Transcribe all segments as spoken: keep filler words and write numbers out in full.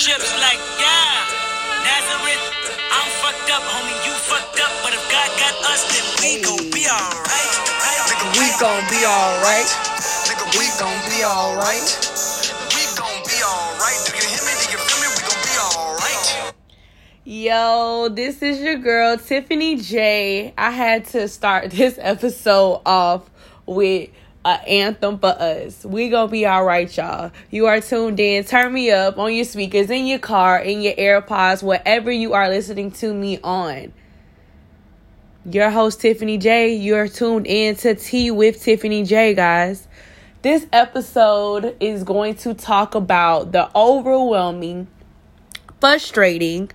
chips like, yeah, Nazareth. I'm fucked up, homie, you fucked up. But if God got us, then we gon' be alright. Nigga, we gon' be alright. Nigga, we gon' be alright. We gon' be alright. Do you hear me? Do you feel me? We gon' be alright. Yo, this is your girl, Tiffany J. I had to start this episode off with an anthem for us. We gonna be all right, y'all. You are tuned in. Turn me up on your speakers, in your car, in your AirPods, wherever you are listening to me on. Your host, Tiffany J. You're tuned in to Tea with Tiffany J, guys. This episode is going to talk about the overwhelming, frustrating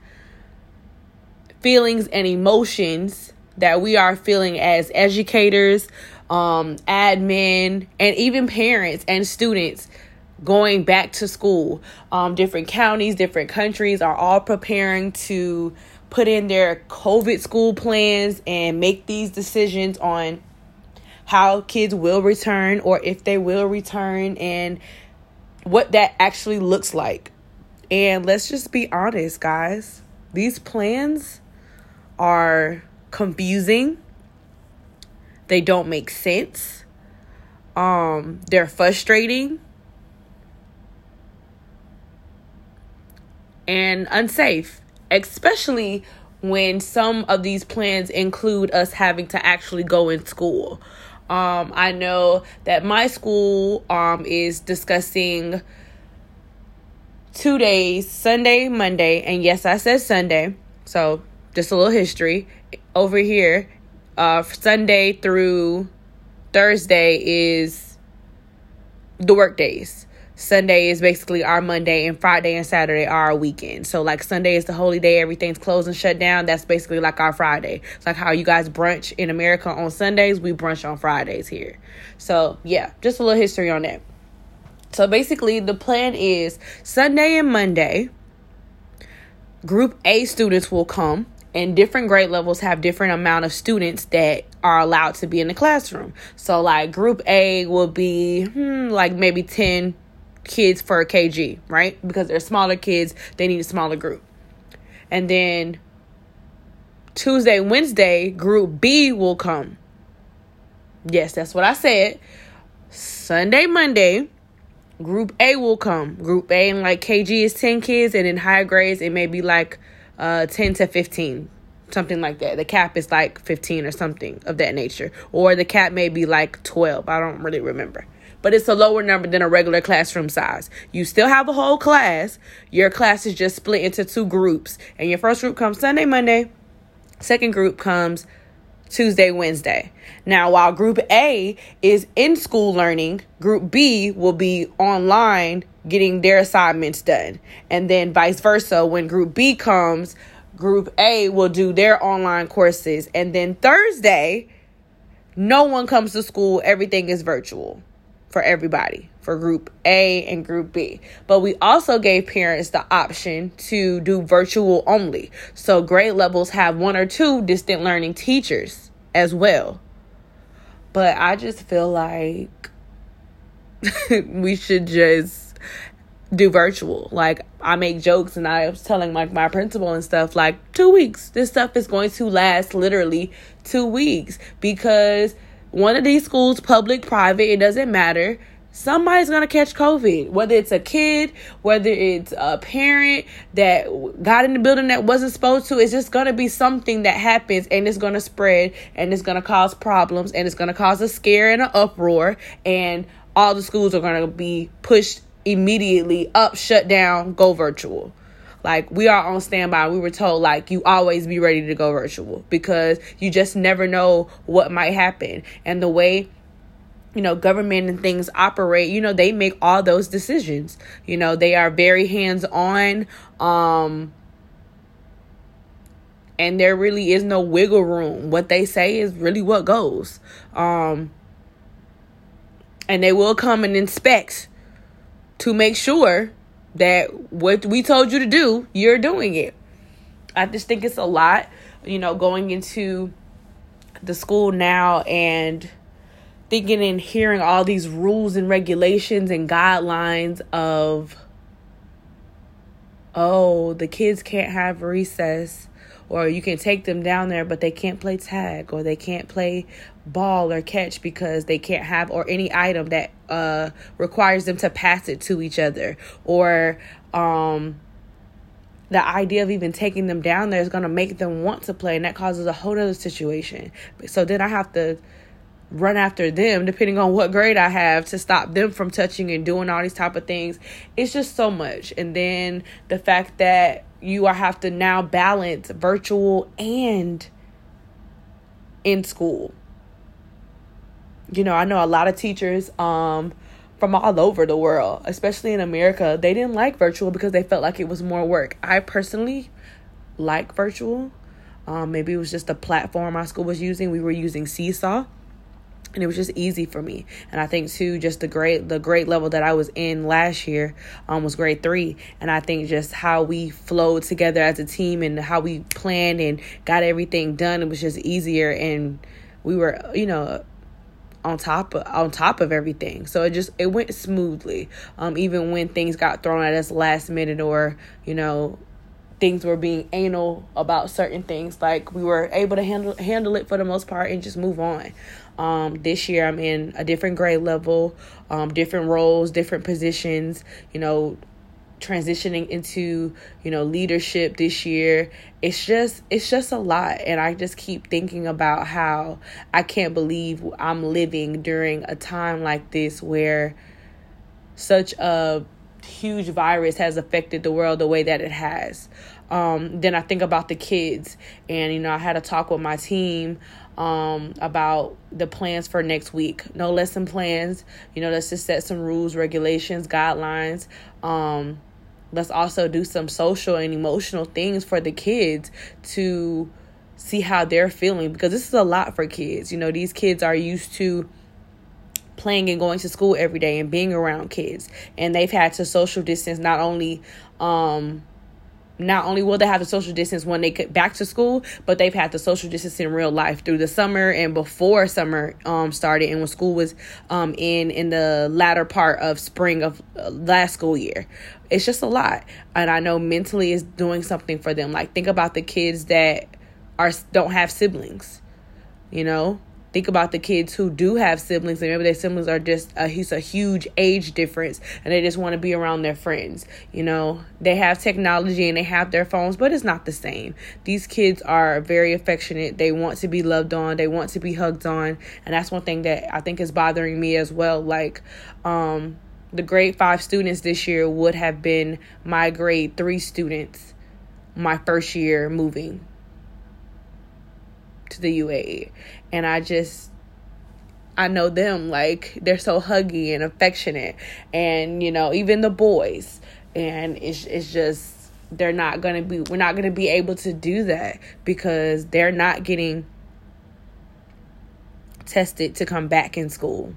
feelings and emotions that we are feeling as educators, um, admin, and even parents and students going back to school. Um, different counties, different countries are all preparing to put in their COVID school plans and make these decisions on how kids will return, or if they will return, and what that actually looks like. And let's just be honest, guys. These plans are confusing. They don't make sense. Um, they're frustrating and unsafe, especially when some of these plans include us having to actually go in school. Um, I know that my school um is discussing two days, Sunday, Monday, and yes, I said Sunday. So just a little history. Over here, uh, Sunday through Thursday is the work days. Sunday is basically our Monday, and Friday and Saturday are our weekend. So, like, Sunday is the holy day. Everything's closed and shut down. That's basically like our Friday. It's like how you guys brunch in America on Sundays. We brunch on Fridays here. So, yeah, just a little history on that. So, basically, the plan is Sunday and Monday, Group A students will come. And different grade levels have different amount of students that are allowed to be in the classroom. So, like, Group A will be, hmm, like, maybe ten kids per K G, right? Because they're smaller kids, they need a smaller group. And then Tuesday, Wednesday, Group B will come. Yes, that's what I said. Sunday, Monday, Group A will come. Group A and, like, K G is ten kids, and in higher grades, it may be, like, Uh, ten to fifteen, something like that. The cap is like fifteen or something of that nature. Or the cap may be like twelve. I don't really remember. But it's a lower number than a regular classroom size. You still have a whole class. Your class is just split into two groups. And your first group comes Sunday, Monday. Second group comes Tuesday, Wednesday. Now, while Group A is in school learning, Group B will be online getting their assignments done. And then vice versa, when Group B comes, Group A will do their online courses. And then Thursday, no one comes to school. Everything is virtual for everybody, for Group A and Group B. But we also gave parents the option to do virtual only. So grade levels have one or two distant learning teachers as well. But I just feel like we should just do virtual. Like, I make jokes, and I was telling like my principal and stuff, like, two weeks, this stuff is going to last literally two weeks, because one of these schools, public, private, it doesn't matter, somebody's gonna catch COVID, whether it's a kid, whether it's a parent that got in the building that wasn't supposed to. It's just gonna be something that happens, and it's gonna spread, and it's gonna cause problems, and it's gonna cause a scare and an uproar, and all the schools are gonna be pushed immediately up, shut down, go virtual. Like, we are on standby. We were told, like, you always be ready to go virtual, because you just never know what might happen. And the way, you know, government and things operate, you know, they make all those decisions. You know, they are very hands-on, um and there really is no wiggle room. What they say is really what goes. Um and they will come and inspect to make sure that what we told you to do, you're doing it. I just think it's a lot, you know, going into the school now and thinking and hearing all these rules and regulations and guidelines of oh, the kids can't have recess, or you can take them down there, but they can't play tag, or they can't play ball or catch because they can't have, or any item that uh requires them to pass it to each other. Or um the idea of even taking them down there is going to make them want to play, and that causes a whole other situation. So then I have to run after them, depending on what grade I have, to stop them from touching and doing all these type of things. It's just so much. And then the fact that you are have to now balance virtual and in school. You know, I know a lot of teachers um, from all over the world, especially in America, they didn't like virtual because they felt like it was more work. I personally like virtual. Um, maybe it was just the platform my school was using. We were using Seesaw. And it was just easy for me. And I think, too, just the grade, the grade level that I was in last year um, was grade three. And I think just how we flowed together as a team and how we planned and got everything done, it was just easier. And we were, you know, on top of, on top of everything. So it just, it went smoothly, um, even when things got thrown at us last minute, or, you know, things were being anal about certain things. Like, we were able to handle handle it for the most part and just move on. Um, this year I'm in a different grade level, um, different roles, different positions, you know, transitioning into, you know, leadership this year. It's just, it's just a lot. And I just keep thinking about how I can't believe I'm living during a time like this where such a huge virus has affected the world the way that it has. Um, then I think about the kids, and, you know, I had a talk with my team um, about the plans for next week. No lesson plans. You know, let's just set some rules, regulations, guidelines. Um, let's also do some social and emotional things for the kids to see how they're feeling, because this is a lot for kids. You know, these kids are used to playing and going to school every day and being around kids, and they've had to social distance. Not only um not only will they have to social distance when they get back to school, but they've had to social distance in real life through the summer and before summer um started, and when school was um in in the latter part of spring of last school year. It's just a lot. And I know mentally it's doing something for them. Like, think about the kids that are don't have siblings, you know. Think about the kids who do have siblings, and maybe their siblings are just a, it's a huge age difference, and they just want to be around their friends. You know, they have technology and they have their phones, but it's not the same. These kids are very affectionate. They want to be loved on. They want to be hugged on. And that's one thing that I think is bothering me as well. Like, um, the grade five students this year would have been my grade three students my first year moving to the U A E. And I just, I know them, like, they're so huggy and affectionate, and, you know, even the boys, and it's it's just, they're not going to be, we're not going to be able to do that because they're not getting tested to come back in school.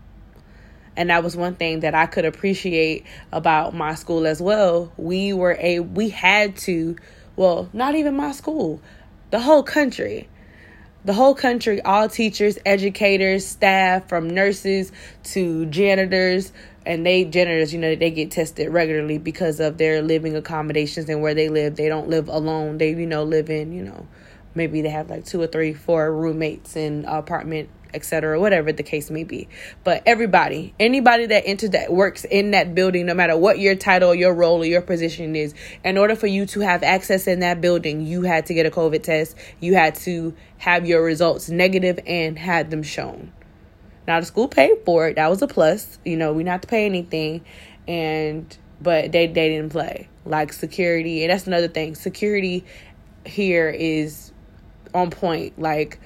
And that was one thing that I could appreciate about my school as well. We were a, we had to, well, not even my school, the whole country. The whole country, all teachers, educators, staff, from nurses to janitors, and they janitors, you know, they get tested regularly because of their living accommodations and where they live. They don't live alone. They, you know, live in, you know, maybe they have like two or three, four roommates in an apartment, et cetera, whatever the case may be. But everybody, anybody that enters that works in that building, no matter what your title, your role, or your position is, in order for you to have access in that building, you had to get a COVID test. You had to have your results negative and had them shown. Now, the school paid for it. That was a plus. You know, we didn't have to pay anything. And but they, they didn't play. Like, security. And that's another thing. Security here is on point. Like,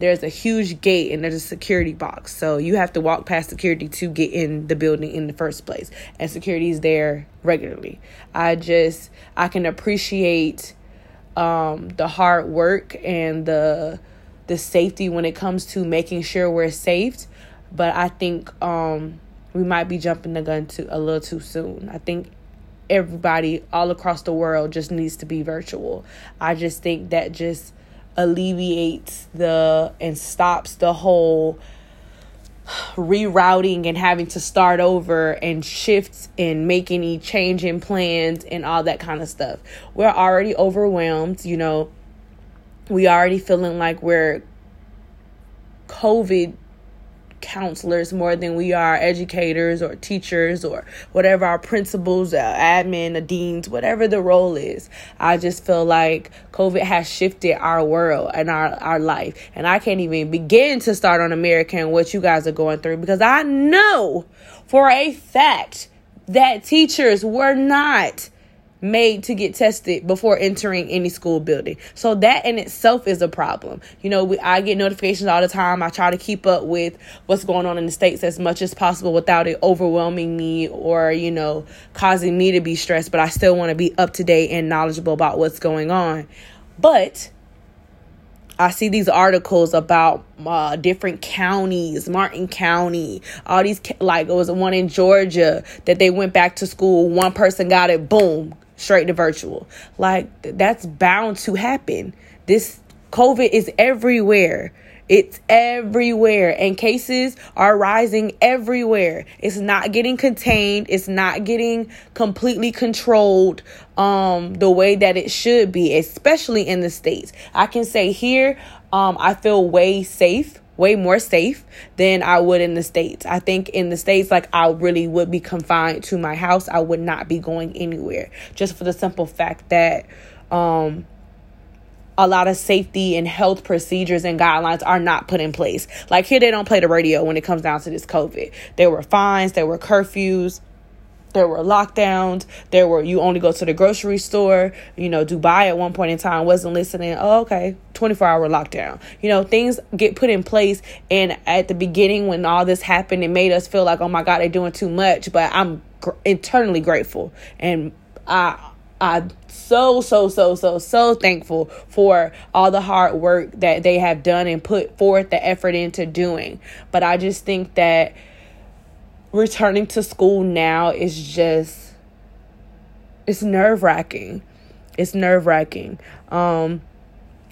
there's a huge gate and there's a security box. So you have to walk past security to get in the building in the first place. And security is there regularly. I just, I can appreciate um, the hard work and the the safety when it comes to making sure we're safe. But I think um, we might be jumping the gun too, a little too soon. I think everybody all across the world just needs to be virtual. I just think that just alleviates the and stops the whole rerouting and having to start over and shifts and make any change in plans and all that kind of stuff. We're already overwhelmed, you know. We already feeling like we're COVID counselors more than we are educators or teachers or whatever, our principals, our admin, our deans, whatever the role is. I just feel like COVID has shifted our world and our, our life. And I can't even begin to start on America and what you guys are going through, because I know for a fact that teachers were not made to get tested before entering any school building. So that in itself is a problem. You know, we, I get notifications all the time. I try to keep up with what's going on in the States as much as possible without it overwhelming me or, you know, causing me to be stressed. But I still want to be up to date and knowledgeable about what's going on. But I see these articles about uh, different counties, Martin County, all these, like it was one in Georgia that they went back to school. One person got it, boom, straight to virtual. Like th- that's bound to happen. This COVID is everywhere. It's everywhere, and cases are rising everywhere. It's not getting contained. It's not getting completely controlled um, the way that it should be, especially in the States. I can say here, um, I feel way safe, way more safe than I would in the States. I think in the States, like I really would be confined to my house. I would not be going anywhere, just for the simple fact that um a lot of safety and health procedures and guidelines are not put in place. Like here, they don't play the radio when it comes down to this COVID. There were fines, there were curfews, there were lockdowns, there were, you only go to the grocery store. You know, Dubai at one point in time wasn't listening. Oh, okay, twenty-four hour lockdown. You know, things get put in place. And at the beginning when all this happened, it made us feel like, oh my God, they're doing too much. But I'm gr- internally grateful. And I, I'm so, so, so, so, so thankful for all the hard work that they have done and put forth the effort into doing. But I just think that returning to school now is just, it's nerve-wracking. It's nerve-wracking. Um,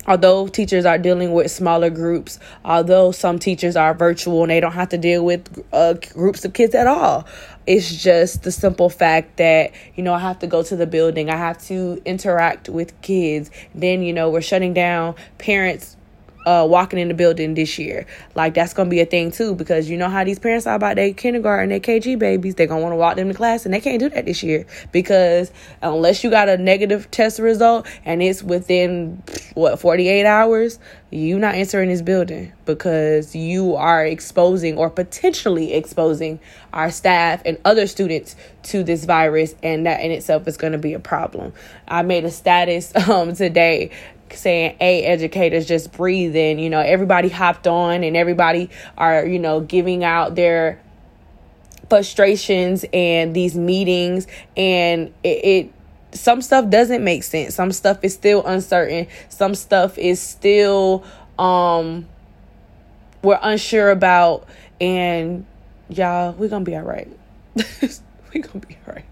although teachers are dealing with smaller groups, although some teachers are virtual and they don't have to deal with uh, groups of kids at all. It's just the simple fact that, you know, I have to go to the building. I have to interact with kids. Then, you know, we're shutting down parents uh, walking in the building this year. Like, that's going to be a thing, too, because you know how these parents are about their kindergarten, their K G babies. They're going to want to walk them to class, and they can't do that this year because unless you got a negative test result and it's within, what, forty-eight hours, you're not entering this building because you are exposing or potentially exposing our staff and other students to this virus. And that in itself is going to be a problem. I made a status um, today saying, hey, educators, just breathe in. You know, everybody hopped on and everybody are, you know, giving out their frustrations and these meetings. And it, it some stuff doesn't make sense. Some stuff is still uncertain. Some stuff is still um we're unsure about. And y'all, we're gonna be all right. We're gonna be all right.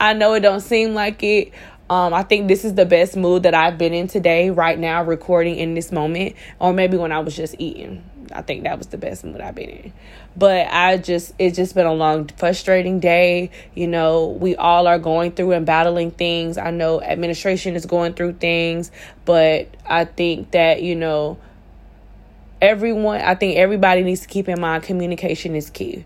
I know it don't seem like it. Um, I think this is the best mood that I've been in today, right now, recording in this moment, or maybe when I was just eating. I think that was the best mood I've been in. But I just, it's just been a long, frustrating day. You know, we all are going through and battling things. I know administration is going through things, but I think that, you know, everyone, I think everybody needs to keep in mind communication is key.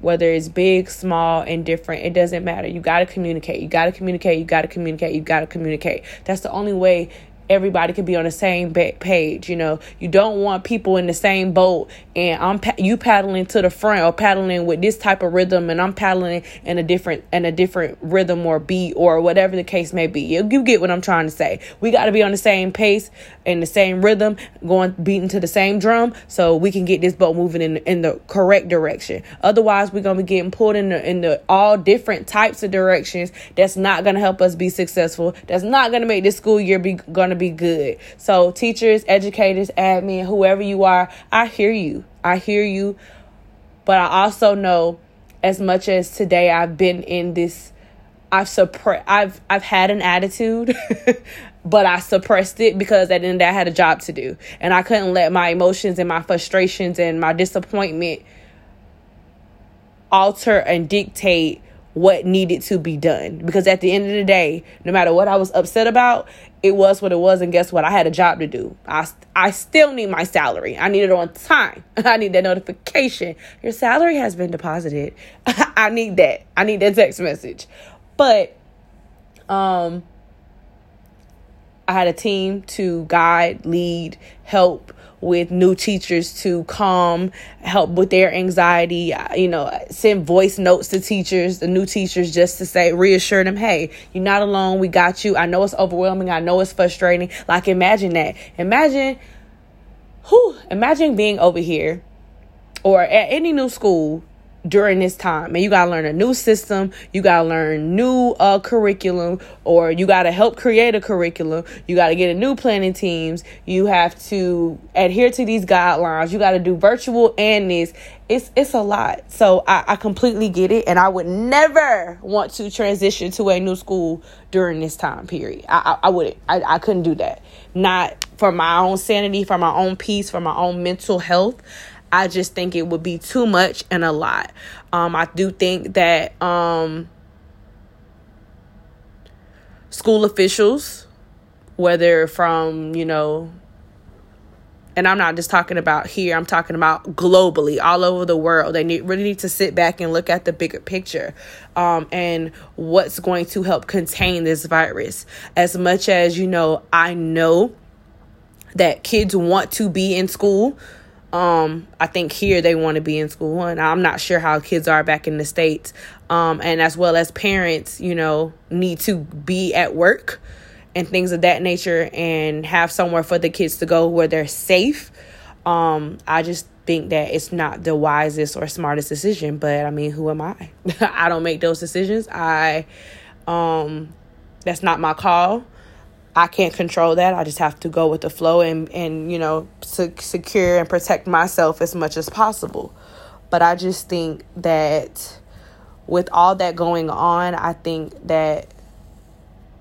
Whether it's big, small, and different, it doesn't matter. You got to communicate. You got to communicate. You got to communicate. You got to communicate. That's the only way everybody can be on the same page. You know, you don't want people in the same boat and I'm pa- you paddling to the front or paddling with this type of rhythm and I'm paddling in a different and a different rhythm or beat or whatever the case may be. You, you get what I'm trying to say. We got to be on the same pace and the same rhythm, going beating to the same drum, so we can get this boat moving in in the correct direction. Otherwise, we're gonna be getting pulled in the in the all different types of directions. That's not gonna help us be successful. That's not gonna make this school year be gonna be good. So, teachers, educators, admin, whoever you are, I hear you. I hear you, but I also know as much as today I've been in this. I've suppressed. I've I've had an attitude, but I suppressed it because at the end I had a job to do, and I couldn't let my emotions and my frustrations and my disappointment alter and dictate what needed to be done. Because at the end of the day, no matter what I was upset about, it was what it was. And guess what? I had a job to do. I, I still need my salary. I need it on time. I need that notification. Your salary has been deposited. I need that. I need that text message. But um, I had a team to guide, lead, help with new teachers to calm, help with their anxiety, you know, send voice notes to teachers, the new teachers, just to say, reassure them, hey, you're not alone. We got you. I know it's overwhelming. I know it's frustrating. Like, imagine that. Imagine, whew, imagine being over here or at any new school during this time, and you got to learn a new system, you got to learn new uh, curriculum, or you got to help create a curriculum, you got to get a new planning teams, you have to adhere to these guidelines, you got to do virtual and this, it's it's a lot. So I, I completely get it, and I would never want to transition to a new school during this time period. I, I, I wouldn't, I, I couldn't do that. Not for my own sanity, for my own peace, for my own mental health. I just think it would be too much and a lot. Um, I do think that um, school officials, whether from, you know, and I'm not just talking about here, I'm talking about globally, all over the world. They need, really need to sit back and look at the bigger picture um, and what's going to help contain this virus. As much as, you know, I know that kids want to be in school. Um, I think here they want to be in school, and I'm not sure how kids are back in the States. Um, and as well as parents, you know, need to be at work and things of that nature and have somewhere for the kids to go where they're safe. Um, I just think that it's not the wisest or smartest decision, but I mean, who am I? I don't make those decisions. I, um, that's not my call. I can't control that. I just have to go with the flow and, and you know, sec- secure and protect myself as much as possible. But I just think that with all that going on, I think that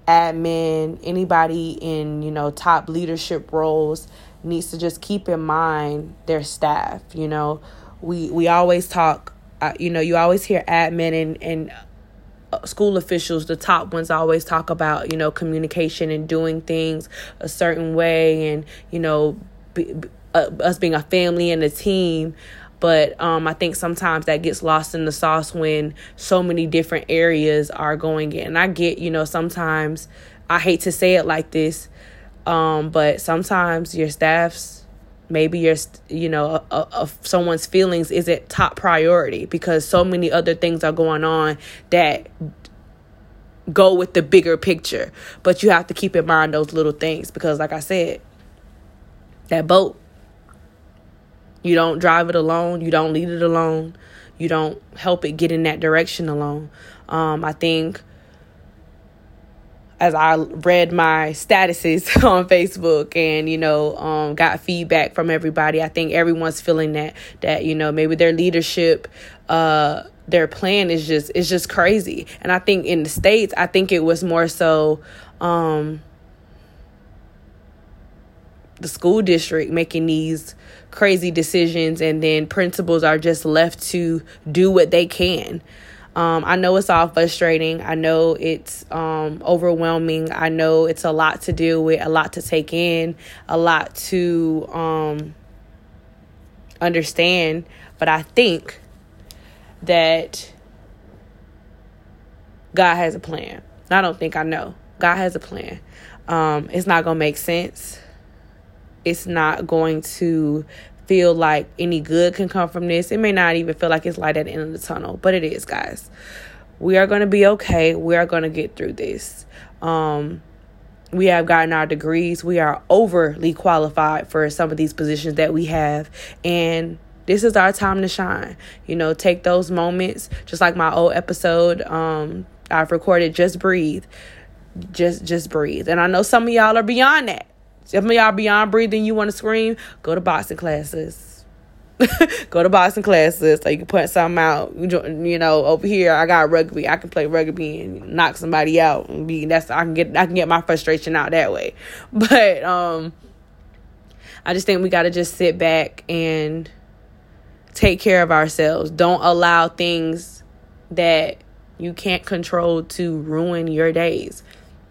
admin, anybody in, you know, top leadership roles needs to just keep in mind their staff. You know, we, we always talk, uh, you know, you always hear admin and, and school officials, the top ones, always talk about, you know, communication and doing things a certain way and, you know, b- b- uh, us being a family and a team. But um, I think sometimes that gets lost in the sauce when so many different areas are going in. And I get, you know, sometimes I hate to say it like this, um, but sometimes your staff's maybe your, you know, a, a, someone's feelings isn't top priority because so many other things are going on that go with the bigger picture. But you have to keep in mind those little things because, like I said, that boat, you don't drive it alone. You don't lead it alone. You don't help it get in that direction alone. Um, I think as I read my statuses on Facebook and, you know, um, got feedback from everybody, I think everyone's feeling that, that, you know, maybe their leadership, uh, their plan is just, it's just crazy. And I think in the States, I think it was more so, um, the school district making these crazy decisions, and then principals are just left to do what they can. Um, I know it's all frustrating. I know it's um, overwhelming. I know it's a lot to deal with, a lot to take in, a lot to um, understand. But I think that God has a plan. I don't think I know. God has a plan. Um, it's not going to make sense. It's not going to feel like any good can come from this. It may not even feel like it's light at the end of the tunnel, but it is, guys. We are going to be okay. We are going to get through this. Um, we have gotten our degrees. We are overly qualified for some of these positions that we have. And this is our time to shine. You know, take those moments, just like my old episode um, I've recorded, just breathe. Just, just breathe. And I know some of y'all are beyond that. If y'all beyond breathing, you want to scream, go to boxing classes. Go to boxing classes so you can put something out. You know, over here, I got rugby. I can play rugby and knock somebody out. And be, that's I can get I can get my frustration out that way. But um, I just think we got to just sit back and take care of ourselves. Don't allow things that you can't control to ruin your days.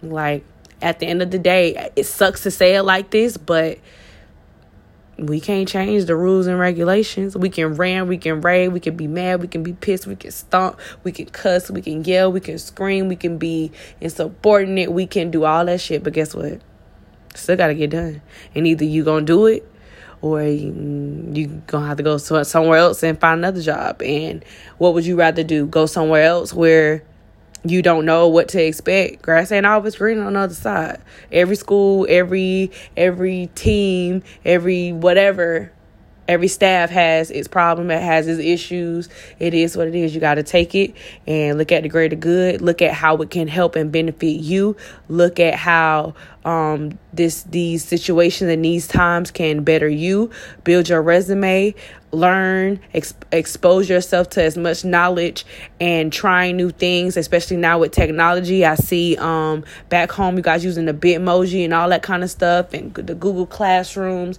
Like, at the end of the day, it sucks to say it like this, but we can't change the rules and regulations. We can rant, we can rave, we can be mad, we can be pissed, we can stomp, we can cuss, we can yell, we can scream, we can be insubordinate, we can do all that shit. But guess what? Still got to get done. And either you going to do it, or you gonna have to go somewhere else and find another job. And what would you rather do? Go somewhere else where you don't know what to expect. Grass ain't always green on the other side. Every school, every every team, every whatever, every staff has its problem. It has its issues. It is what it is. You got to take it and look at the greater good. Look at how it can help and benefit you. Look at how um this these situations and these times can better you. Build your resume. Learn. Ex- expose yourself to as much knowledge and trying new things, especially now with technology. I see um back home you guys using the Bitmoji and all that kind of stuff and the Google Classrooms.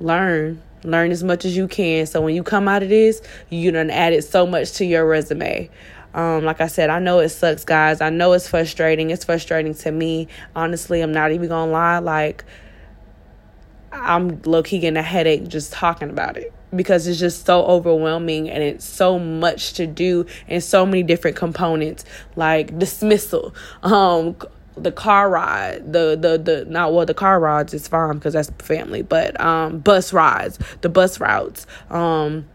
Learn. Learn as much as you can. So when you come out of this, you done added so much to your resume. Um, like I said, I know it sucks, guys. I know it's frustrating. It's frustrating to me. Honestly, I'm not even gonna lie. Like, I'm low-key getting a headache just talking about it, because it's just so overwhelming and it's so much to do and so many different components, like dismissal, um, the car ride, the, the, the, not, well, the car rides is fine because that's family, but, um, bus rides, the bus routes, um,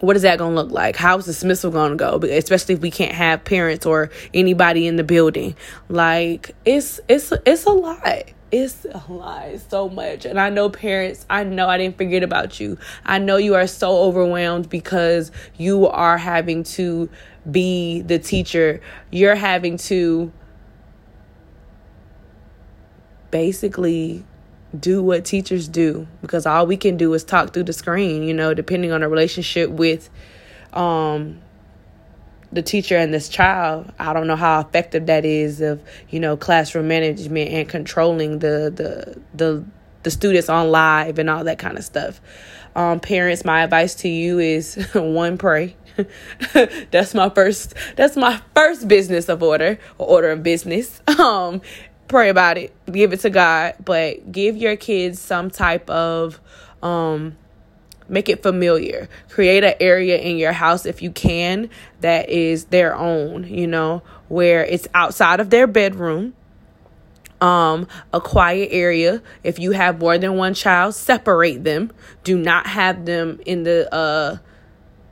what is that going to look like? How's dismissal going to go? Especially if we can't have parents or anybody in the building. Like, it's, it's, it's a lot. It's a lot. It's so much. And I know parents, I know I didn't forget about you. I know you are so overwhelmed because you are having to be the teacher. You're having to basically do what teachers do, because all we can do is talk through the screen, you know, depending on the relationship with um the teacher and this child. I don't know how effective that is of, you know, classroom management and controlling the the the, the students on live and all that kind of stuff. Um, parents, my advice to you is one, pray. that's my first that's my first business of order or order of business. Um Pray about it. Give it to God. But give your kids some type of, um, make it familiar. Create an area in your house, if you can, that is their own, you know, where it's outside of their bedroom. Um, a quiet area. If you have more than one child, separate them. Do not have them in the, uh,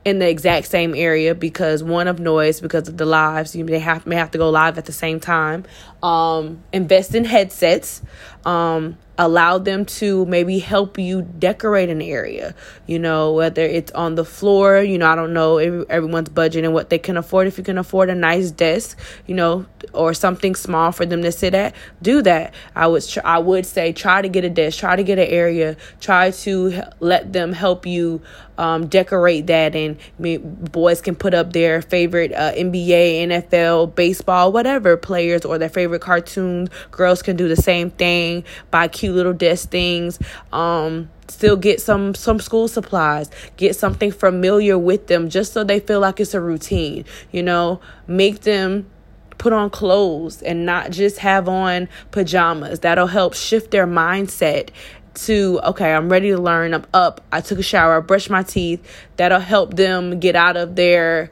in the exact same area, because one of noise, because of the lives, you may have may have to go live at the same time. Um, invest in headsets. Um, allow them to maybe help you decorate an area, you know, whether it's on the floor, you know, I don't know every, everyone's budget and what they can afford. If you can afford a nice desk, you know, or something small for them to sit at, do that. I would, tr- I would say try to get a desk, try to get an area, try to h- let them help you um, decorate that. And I mean, boys can put up their favorite uh, N B A, N F L, baseball, whatever players, or their favorite cartoons. Girls can do the same thing, buy cute little desk things. Um still get some some school supplies, get something familiar with them just so they feel like it's a routine, you know. Make them put on clothes and not just have on pajamas. That'll help shift their mindset to, okay, I'm ready to learn, I'm up, I took a shower, I brushed my teeth. That'll help them get out of their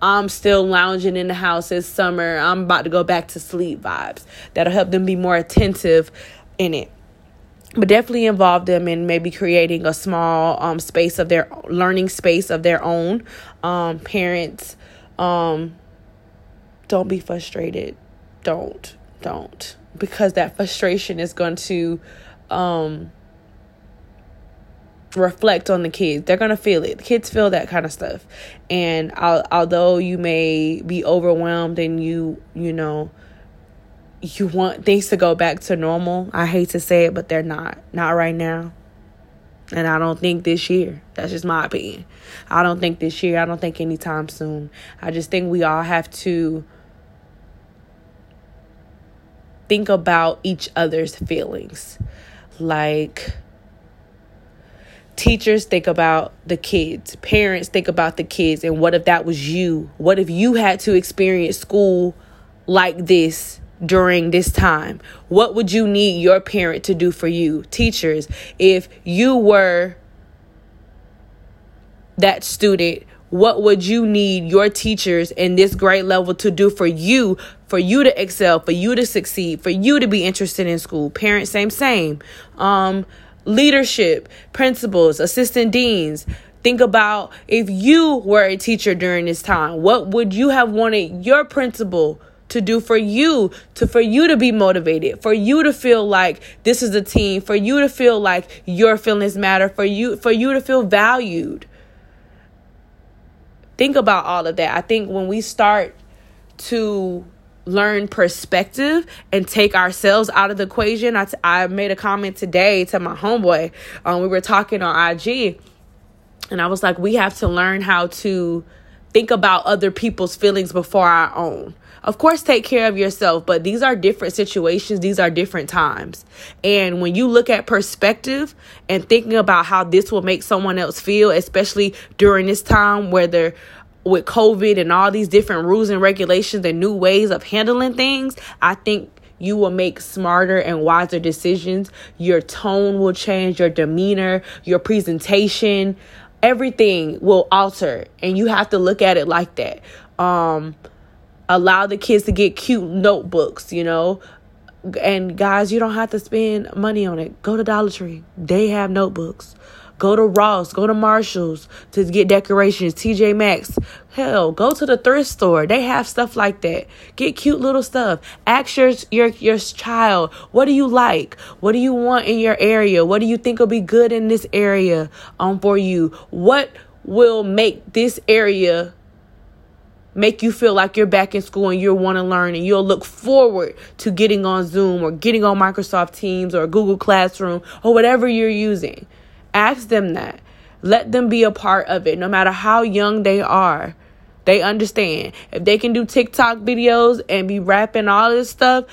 I'm still lounging in the house, it's summer, I'm about to go back to sleep vibes. That'll help them be more attentive in it. But definitely involve them in maybe creating a small um space of their learning space of their own. Um parents, um don't be frustrated. Don't, don't. Because that frustration is going to um reflect on the kids. They're going to feel it. The kids feel that kind of stuff. And al- although you may be overwhelmed and you, you know, you want things to go back to normal, I hate to say it, but they're not. Not right now. And I don't think this year. That's just my opinion. I don't think this year. I don't think anytime soon. I just think we all have to think about each other's feelings. Like, Teachers think about the kids. Parents think about the kids. And what if that was you? What if you had to experience school like this during this time? What would you need your parent to do for you? Teachers, if you were that student, what would you need your teachers in this grade level to do for you, for you to excel, for you to succeed, for you to be interested in school? Parents, same, same. Um... Leadership, principals, assistant deans. Think about if you were a teacher during this time, what would you have wanted your principal to do for you, to for you to be motivated, for you to feel like this is a team, for you to feel like your feelings matter, for you, for you to feel valued. Think about all of that. I think when we start to learn perspective and take ourselves out of the equation. I, t- I made a comment today to my homeboy. Um, we were talking on I G and I was like, we have to learn how to think about other people's feelings before our own. Of course, take care of yourself, but these are different situations. These are different times. And when you look at perspective and thinking about how this will make someone else feel, especially during this time where they're with COVID and all these different rules and regulations and new ways of handling things, I think you will make smarter and wiser decisions. Your tone will change, your demeanor, your presentation, everything will alter. And you have to look at it like that. Um, allow the kids to get cute notebooks, you know. And guys, you don't have to spend money on it. Go to Dollar Tree. They have notebooks. Go to Ross, go to Marshall's to get decorations, T J Maxx. Hell, go to the thrift store. They have stuff like that. Get cute little stuff. Ask your, your, your child, what do you like? What do you want in your area? What do you think will be good in this area um, for you? What will make this area make you feel like you're back in school and you'll want to learn and you'll look forward to getting on Zoom or getting on Microsoft Teams or Google Classroom or whatever you're using? Ask them that. Let them be a part of it. No matter how young they are, they understand. If they can do TikTok videos and be rapping all this stuff,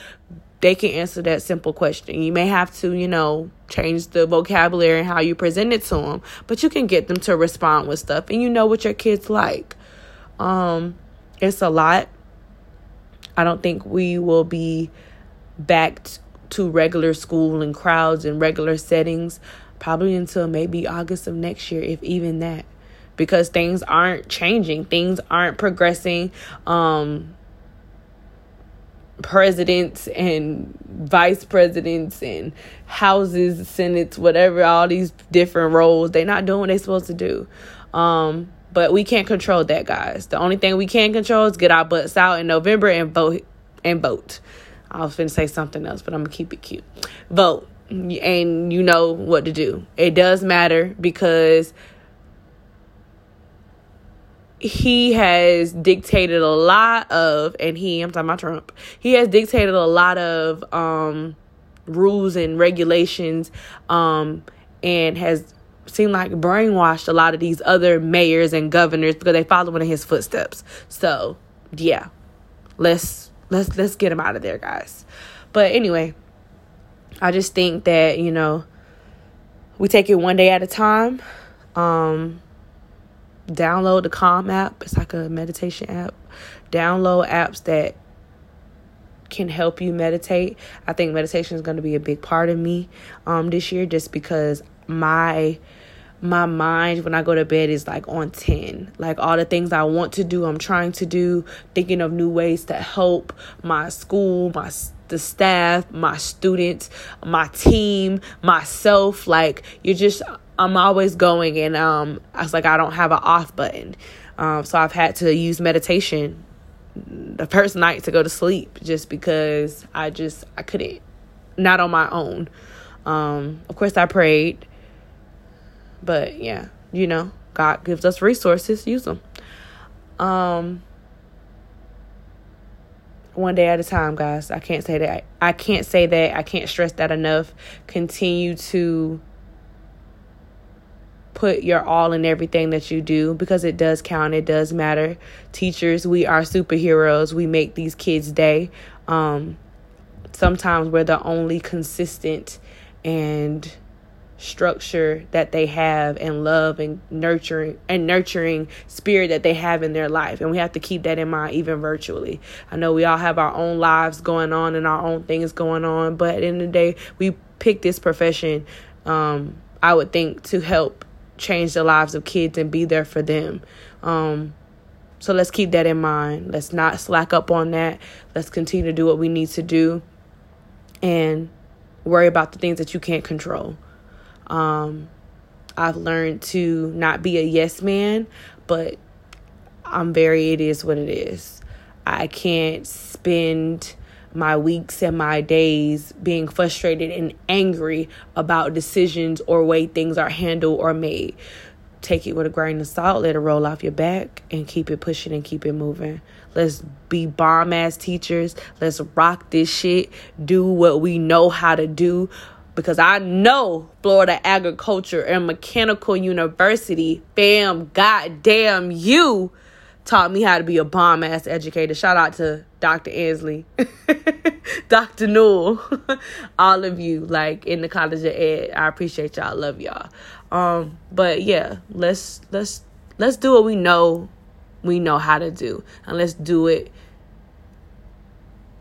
they can answer that simple question. You may have to, you know, change the vocabulary and how you present it to them, but you can get them to respond with stuff and you know what your kids like. Um, it's a lot. I don't think we will be back t- to regular school and crowds and regular settings probably until maybe August of next year, if even that, because things aren't changing. Things aren't progressing. Um, presidents and vice presidents and houses, senates, whatever, all these different roles, they're not doing what they're supposed to do. Um, but we can't control that, guys. The only thing we can control is get our butts out in November and vote. And vote. I was going to say something else, but I'm going to keep it cute. Vote. And you know what to do. It does matter because he has dictated a lot of, and he, I'm talking about Trump, he has dictated a lot of um, rules and regulations um, and has seemed like brainwashed a lot of these other mayors and governors because they follow in his footsteps. So, yeah, let's, let's, let's get him out of there, guys. But anyway, I just think that, you know, we take it one day at a time. Um, download the Calm app. It's like a meditation app. Download apps that can help you meditate. I think meditation is going to be a big part of me um, this year just because my my mind when I go to bed is like on ten. Like all the things I want to do, I'm trying to do, thinking of new ways to help my school, my the staff, my students, my team, myself. Like you're just, I'm always going, and um, I was like, I don't have an off button, um, so I've had to use meditation the first night to go to sleep just because I just I couldn't, not on my own. Um, of course I prayed, but yeah, you know, God gives us resources, use them. Um. One day at a time, guys. I can't say that. I can't say that. I can't stress that enough. Continue to put your all in everything that you do because it does count. It does matter. Teachers, we are superheroes. We make these kids' day. Um, sometimes we're the only consistent and structure that they have and love and nurturing and nurturing spirit that they have in their life. And we have to keep that in mind, even virtually. I know we all have our own lives going on and our own things going on, but at the end of the day, we pick this profession, um, I would think, to help change the lives of kids and be there for them. Um, so let's keep that in mind. Let's not slack up on that. Let's continue to do what we need to do and worry about the things that you can't control. Um, I've learned to not be a yes man, but I'm very, it is what it is. I can't spend my weeks and my days being frustrated and angry about decisions or way things are handled or made. Take it with a grain of salt, let it roll off your back, and keep it pushing and keep it moving. Let's be bomb-ass teachers. Let's rock this shit. Do what we know how to do. Because I know Florida Agriculture and Mechanical University, fam, goddamn you, taught me how to be a bomb-ass educator. Shout out to Doctor Ansley, Doctor Newell, all of you, like, in the College of Ed. I appreciate y'all. Love y'all. Um, but yeah, let's let's let's do what we know we know how to do, and let's do it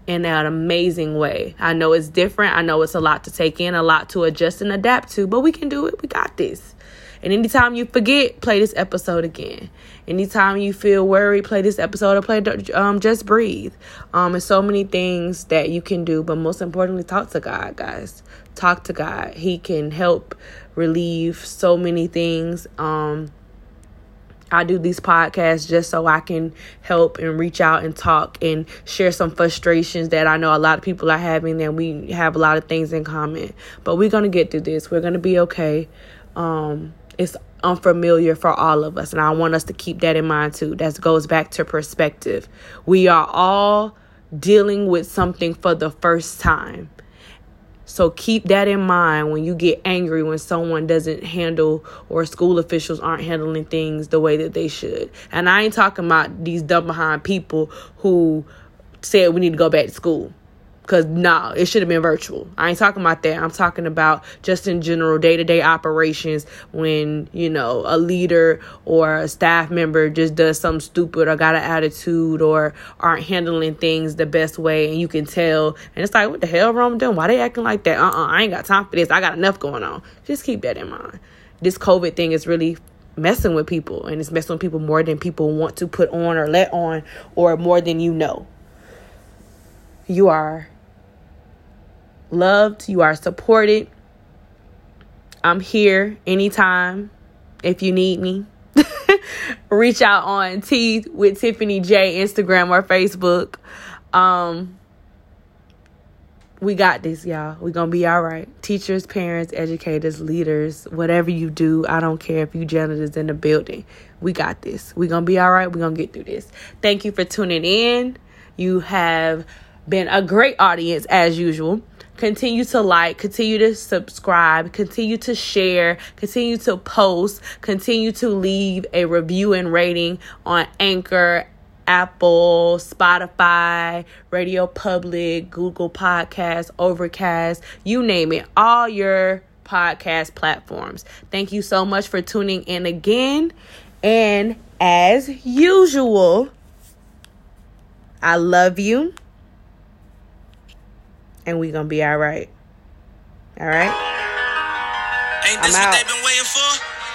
in an amazing way. I know it's different. I know it's a lot to take in, a lot to adjust and adapt to, but we can do it. We got this. And anytime you forget, play this episode again. Anytime you feel worried, play this episode or play um, Just Breathe. Um, there's so many things that you can do, but most importantly, talk to God, guys. Talk to God. He can help relieve so many things. Um, I do these podcasts just so I can help and reach out and talk and share some frustrations that I know a lot of people are having, and we have a lot of things in common. But we're going to get through this. We're going to be okay. Um... It's unfamiliar for all of us, and I want us to keep that in mind too. That goes back to perspective. We are all dealing with something for the first time. So keep that in mind when you get angry when someone doesn't handle or school officials aren't handling things the way that they should. And I ain't talking about these dumb behind people who said we need to go back to school. Because, no, it should have been virtual. I ain't talking about that. I'm talking about just in general day-to-day operations when, you know, a leader or a staff member just does something stupid or got an attitude or aren't handling things the best way. And you can tell. And it's like, what the hell wrong with them? Why they acting like that? Uh-uh, I ain't got time for this. I got enough going on. Just keep that in mind. This COVID thing is really messing with people. And it's messing with people more than people want to put on or let on or more than you know. You are loved. You are supported. I'm here anytime if you need me. Reach out on Tea with Tiffany J, Instagram or Facebook. Um, we got this, y'all. We're going to be all right. Teachers, parents, educators, leaders, whatever you do, I don't care if you janitors in the building. We got this. We're going to be all right. We're going to get through this. Thank you for tuning in. You have been a great audience as usual. Continue to like, continue to subscribe, continue to share, continue to post, continue to leave a review and rating on Anchor, Apple, Spotify, Radio Public, Google Podcasts, Overcast, you name it, all your podcast platforms. Thank you so much for tuning in again. And as usual, I love you. And we gonna be all right. All right? I'm out.